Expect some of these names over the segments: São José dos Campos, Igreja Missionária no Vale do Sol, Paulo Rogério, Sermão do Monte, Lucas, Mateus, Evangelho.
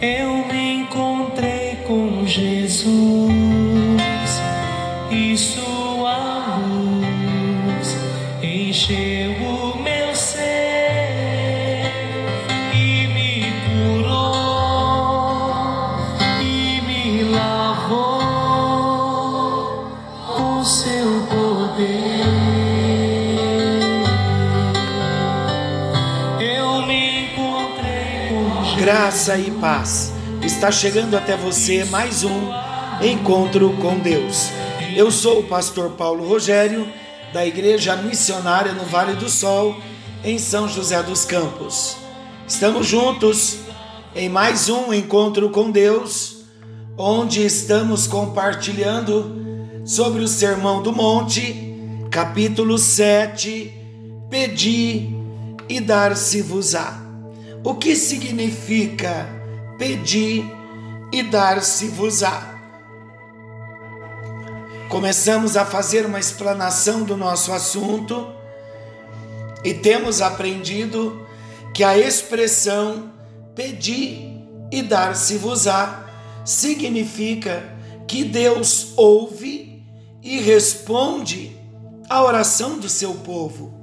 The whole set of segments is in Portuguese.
eu me encontrei com Jesus e sua luz encheu o meu ser e me curou e me lavou com seu poder. Eu me encontrei com Jesus. Graça e paz. Está chegando até você mais um Encontro com Deus. Eu sou o pastor Paulo Rogério, da Igreja Missionária no Vale do Sol, em São José dos Campos. Estamos juntos em mais um Encontro com Deus, onde estamos compartilhando sobre o Sermão do Monte, capítulo 7, Pedi e dar-se-vos-á. O que significa pedi e dar-se-vos-á? Começamos a fazer uma explanação do nosso assunto e temos aprendido que a expressão pedi e dar-se-vos-á significa que Deus ouve e responde à oração do seu povo.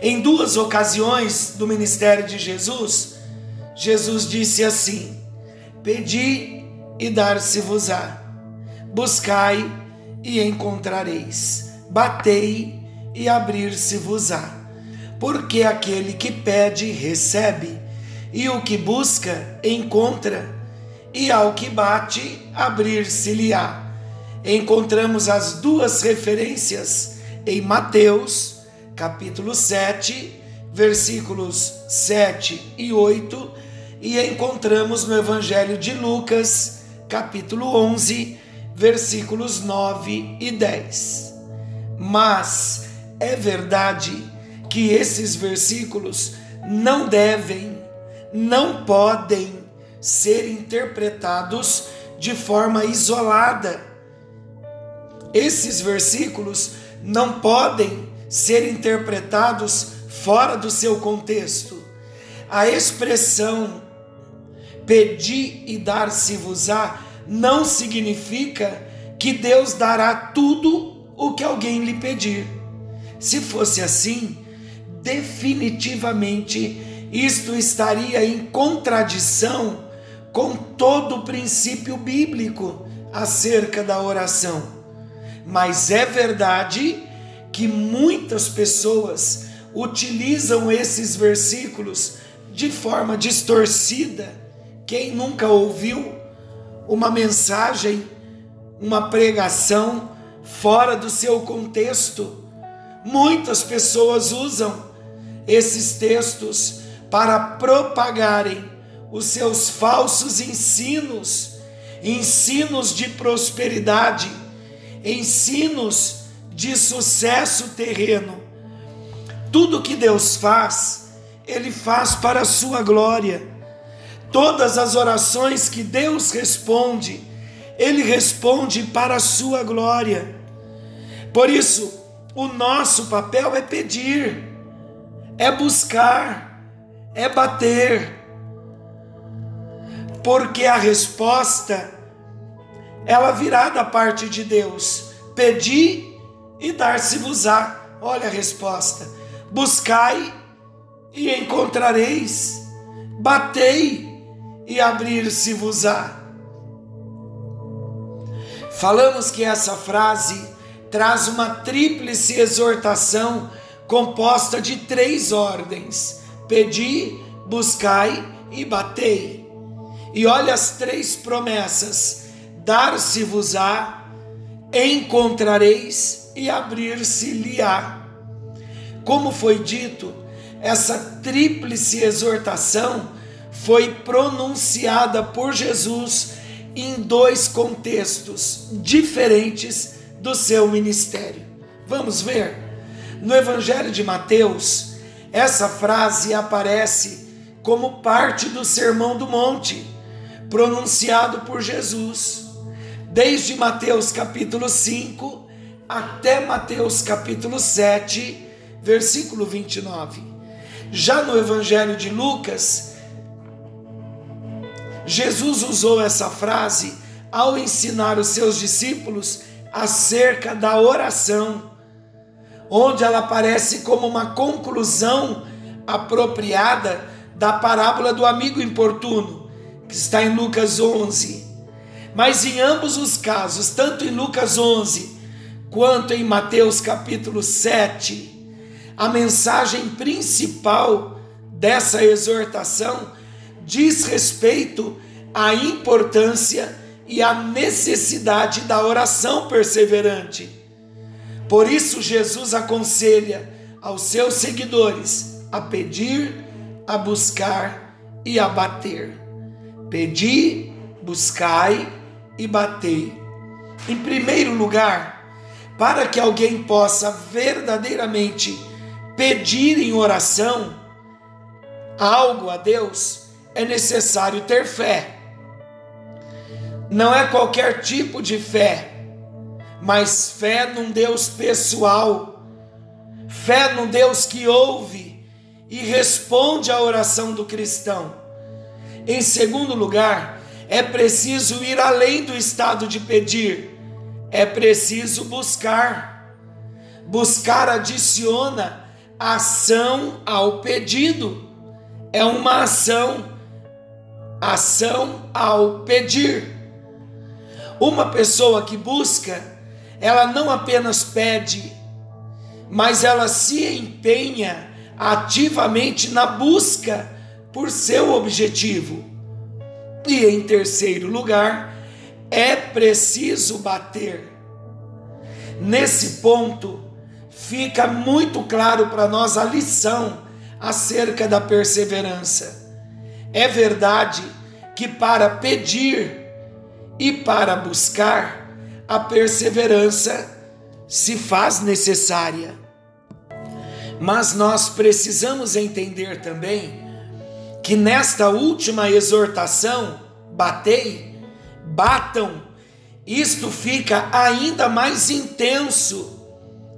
Em duas ocasiões do ministério de Jesus, Jesus disse assim: pedi e dar-se-vos-á, buscai e encontrareis, batei e abrir-se-vos-á. Porque aquele que pede, recebe, e o que busca, encontra, e ao que bate, abrir-se-lhe-á. Encontramos as duas referências em Mateus, capítulo 7, versículos 7 e 8, e encontramos no Evangelho de Lucas, capítulo 11, versículos 9 e 10. Mas é verdade que esses versículos não devem, não podem ser interpretados de forma isolada. Esses versículos não podem ser interpretados fora do seu contexto. A expressão pedi e dar-se-vos-á não significa que Deus dará tudo o que alguém lhe pedir. Se fosse assim, definitivamente isto estaria em contradição com todo o princípio bíblico acerca da oração. Mas é verdade que muitas pessoas utilizam esses versículos de forma distorcida. Quem nunca ouviu uma mensagem, uma pregação fora do seu contexto? Muitas pessoas usam esses textos para propagarem os seus falsos ensinos, ensinos de prosperidade, ensinos de sucesso terreno. Tudo que Deus faz, Ele faz para a sua glória. Todas as orações que Deus responde, Ele responde para a sua glória. Por isso, o nosso papel é pedir, é buscar, é bater, porque a resposta, ela virá da parte de Deus. Pedi e dar-se-vos-á, olha a resposta. Buscai e encontrareis, batei e abrir-se-vos-á. Falamos que essa frase traz uma tríplice exortação composta de três ordens: pedi, buscai e batei. E olha as três promessas: dar-se-vos-á, encontrareis e abrir-se-lhe-á. Como foi dito, essa tríplice exortação foi pronunciada por Jesus em dois contextos diferentes do seu ministério. Vamos ver? No Evangelho de Mateus, essa frase aparece como parte do Sermão do Monte, pronunciado por Jesus, desde Mateus capítulo 5 até Mateus capítulo 7, versículo 29. Já no Evangelho de Lucas, Jesus usou essa frase ao ensinar os seus discípulos acerca da oração, onde ela aparece como uma conclusão apropriada da parábola do amigo importuno, que está em Lucas 11. Mas em ambos os casos, tanto em Lucas 11 quanto em Mateus capítulo 7, a mensagem principal dessa exortação diz respeito à importância e à necessidade da oração perseverante. Por isso Jesus aconselha aos seus seguidores a pedir, a buscar e a bater. Pedi, buscai e batei. Em primeiro lugar, para que alguém possa verdadeiramente pedir em oração algo a Deus, é necessário ter fé. Não é qualquer tipo de fé, mas fé num Deus pessoal, fé num Deus que ouve e responde à oração do cristão. Em segundo lugar, é preciso ir além do estado de pedir, é preciso buscar. Buscar adiciona ação ao pedido, é uma ação ao pedir. Uma pessoa que busca, ela não apenas pede, mas ela se empenha ativamente na busca por seu objetivo. E em terceiro lugar, é preciso bater. Nesse ponto, fica muito claro para nós a lição acerca da perseverança. É verdade que para pedir e para buscar, a perseverança se faz necessária. Mas nós precisamos entender também que nesta última exortação, batei, batam, isto fica ainda mais intenso,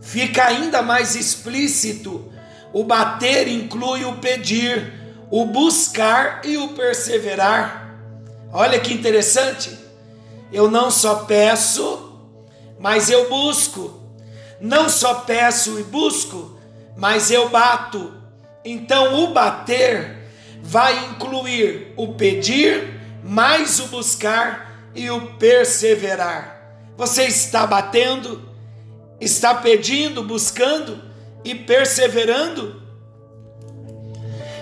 fica ainda mais explícito. O bater inclui o pedir, o buscar e o perseverar. Olha que interessante, eu não só peço, mas eu busco, não só peço e busco, mas eu bato. Então o bater vai incluir o pedir, mais o buscar e o perseverar. Você está batendo, está pedindo, buscando e perseverando?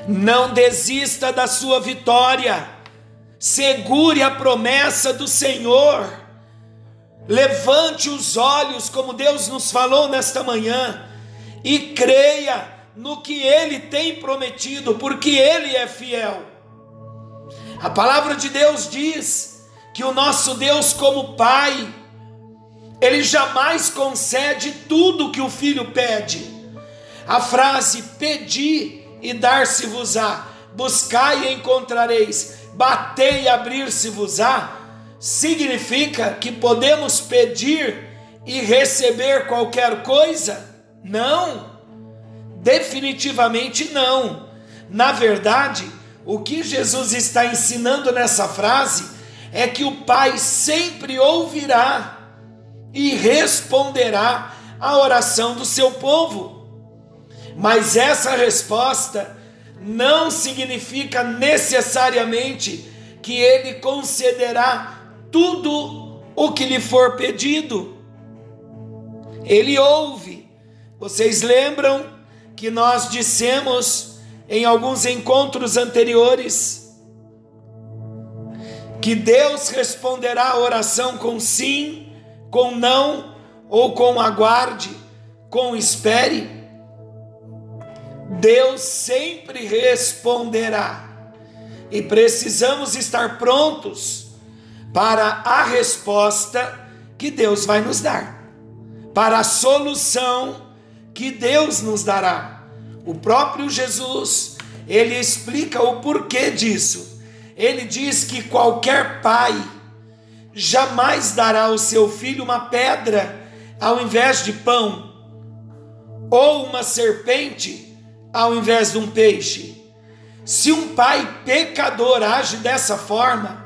Não desista da sua vitória, segure a promessa do Senhor, levante os olhos, como Deus nos falou nesta manhã, e creia no que Ele tem prometido, porque Ele é fiel. A palavra de Deus diz que o nosso Deus, como Pai, Ele jamais concede tudo que o Filho pede. A frase pedi e dar-se-vos-á, buscai e encontrareis, batei e abrir-se-vos-á, significa que podemos pedir e receber qualquer coisa? Não, definitivamente não. Na verdade, o que Jesus está ensinando nessa frase é que o Pai sempre ouvirá e responderá à oração do seu povo. Mas essa resposta não significa necessariamente que Ele concederá tudo o que lhe for pedido. Ele ouve. Vocês lembram que nós dissemos em alguns encontros anteriores que Deus responderá a oração com sim, com não, ou com aguarde, com espere? Deus sempre responderá, e precisamos estar prontos para a resposta que Deus vai nos dar, para a solução que Deus nos dará. O próprio Jesus, ele explica o porquê disso. Ele diz que qualquer pai jamais dará ao seu filho uma pedra ao invés de pão, ou uma serpente ao invés de um peixe. Se um pai pecador age dessa forma,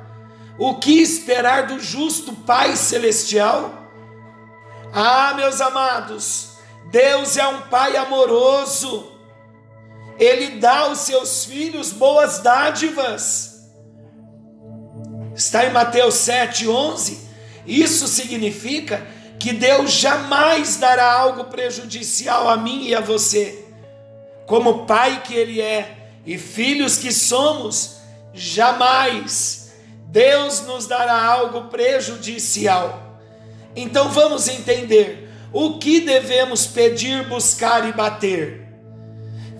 o que esperar do justo Pai Celestial? Ah, meus amados, Deus é um Pai amoroso. Ele dá aos seus filhos boas dádivas. Está em Mateus 7:11. Isso significa que Deus jamais dará algo prejudicial a mim e a você. Como Pai que Ele é e filhos que somos, jamais Deus nos dará algo prejudicial. Então vamos entender o que devemos pedir, buscar e bater.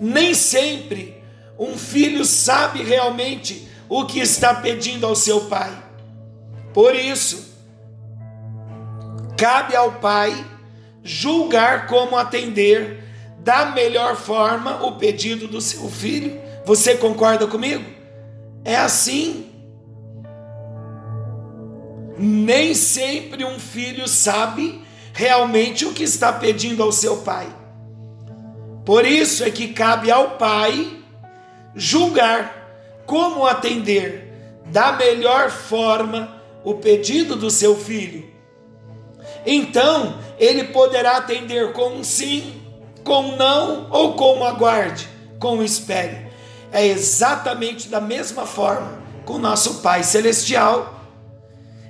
Nem sempre um filho sabe realmente o que está pedindo ao seu pai. Por isso, cabe ao pai julgar como atender da melhor forma o pedido do seu filho. Você concorda comigo? É assim. Nem sempre um filho sabe realmente o que está pedindo ao seu pai. Por isso é que cabe ao pai julgar como atender da melhor forma o pedido do seu filho. Então, ele poderá atender com um sim, com um não ou com um aguarde, com um espere. É exatamente da mesma forma com o nosso Pai Celestial.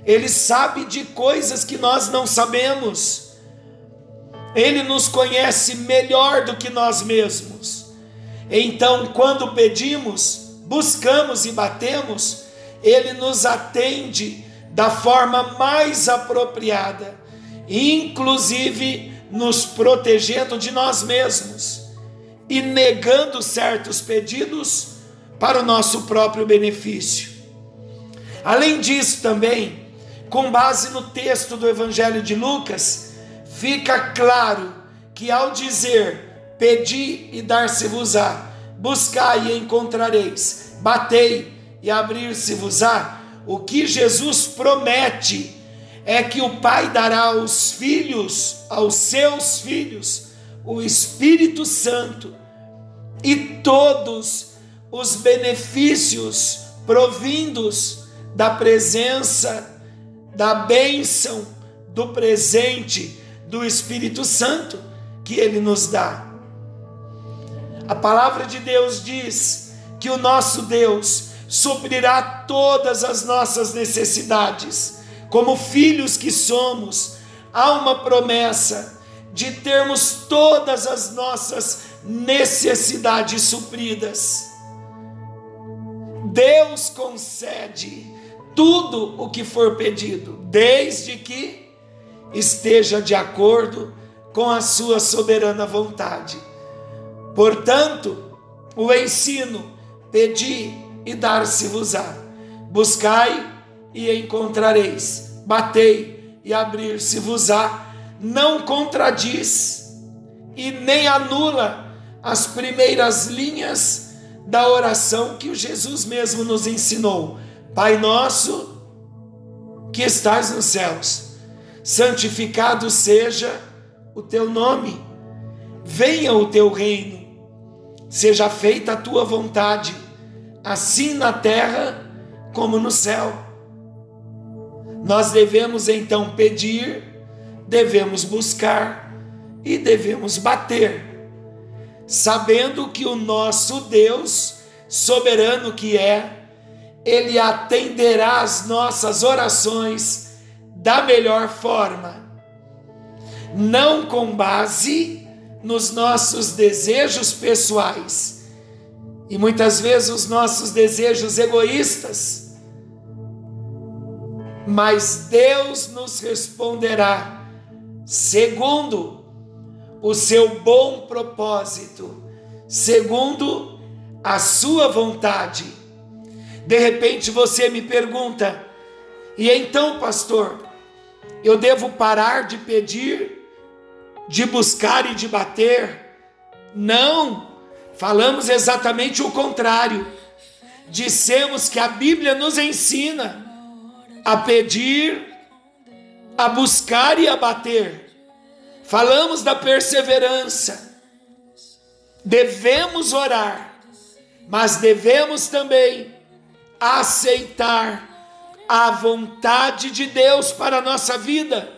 Ele sabe de coisas que nós não sabemos. Ele nos conhece melhor do que nós mesmos. Então, quando pedimos, buscamos e batemos, Ele nos atende da forma mais apropriada, inclusive nos protegendo de nós mesmos e negando certos pedidos para o nosso próprio benefício. Além disso também, com base no texto do Evangelho de Lucas, fica claro que ao dizer, pedi e dar-se-vos-á, buscai e encontrareis, batei e abrir-se-vos-á, o que Jesus promete é que o Pai dará aos filhos, aos seus filhos, o Espírito Santo e todos os benefícios provindos da presença, da bênção, do presente do Espírito Santo que Ele nos dá. A palavra de Deus diz que o nosso Deus suprirá todas as nossas necessidades. Como filhos que somos, há uma promessa de termos todas as nossas necessidades supridas. Deus concede tudo o que for pedido, desde que esteja de acordo com a sua soberana vontade. Portanto, o ensino, pedi e dar-se-vos-á, buscai e encontrareis, batei e abrir-se-vos-á, não contradiz e nem anula as primeiras linhas da oração que o Jesus mesmo nos ensinou. Pai nosso, que estás nos céus, santificado seja o teu nome, venha o teu reino, seja feita a tua vontade, assim na terra como no céu. Nós devemos então pedir, devemos buscar e devemos bater, sabendo que o nosso Deus, soberano que é, Ele atenderá às nossas orações da melhor forma, não com base nos nossos desejos pessoais, e muitas vezes os nossos desejos egoístas, mas Deus nos responderá, segundo o seu bom propósito, segundo a sua vontade. De repente você me pergunta, e então, pastor, eu devo parar de pedir, de buscar e de bater? Não, falamos exatamente o contrário. Dissemos que a Bíblia nos ensina a pedir, a buscar e a bater. Falamos da perseverança. Devemos orar, mas devemos também aceitar a vontade de Deus para a nossa vida,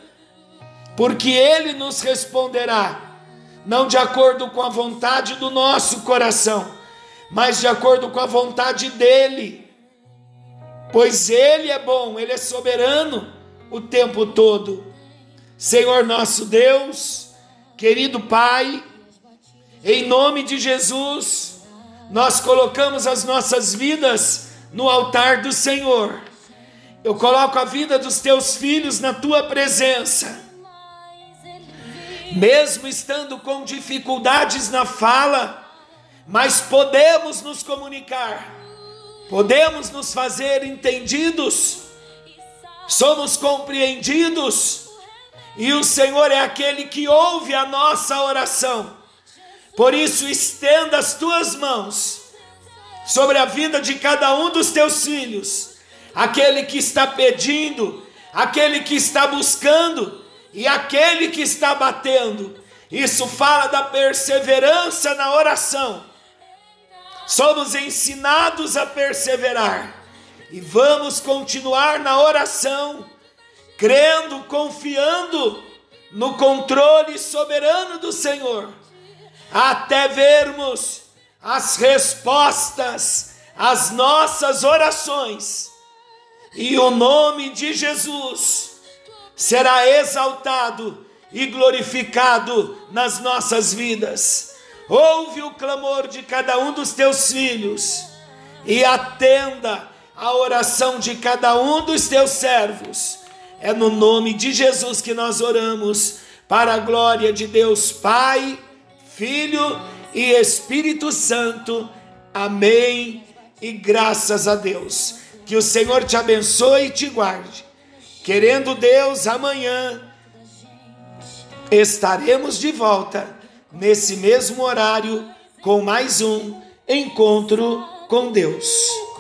porque Ele nos responderá, não de acordo com a vontade do nosso coração, mas de acordo com a vontade dEle, pois Ele é bom, Ele é soberano o tempo todo. Senhor nosso Deus, querido Pai, em nome de Jesus, nós colocamos as nossas vidas no altar do Senhor. Eu coloco a vida dos teus filhos na tua presença. Mesmo estando com dificuldades na fala, mas podemos nos comunicar, podemos nos fazer entendidos, somos compreendidos, e o Senhor é aquele que ouve a nossa oração. Por isso, estenda as tuas mãos sobre a vida de cada um dos teus filhos, aquele que está pedindo, aquele que está buscando e aquele que está batendo. Isso fala da perseverança na oração. Somos ensinados a perseverar e vamos continuar na oração, crendo, confiando no controle soberano do Senhor, até vermos as respostas às nossas orações, e o nome de Jesus será exaltado e glorificado nas nossas vidas. Ouve o clamor de cada um dos teus filhos e atenda a oração de cada um dos teus servos. É no nome de Jesus que nós oramos, para a glória de Deus Pai, Filho e Espírito Santo. Amém e graças a Deus. Que o Senhor te abençoe e te guarde. Querendo Deus, amanhã estaremos de volta, nesse mesmo horário, com mais um Encontro com Deus.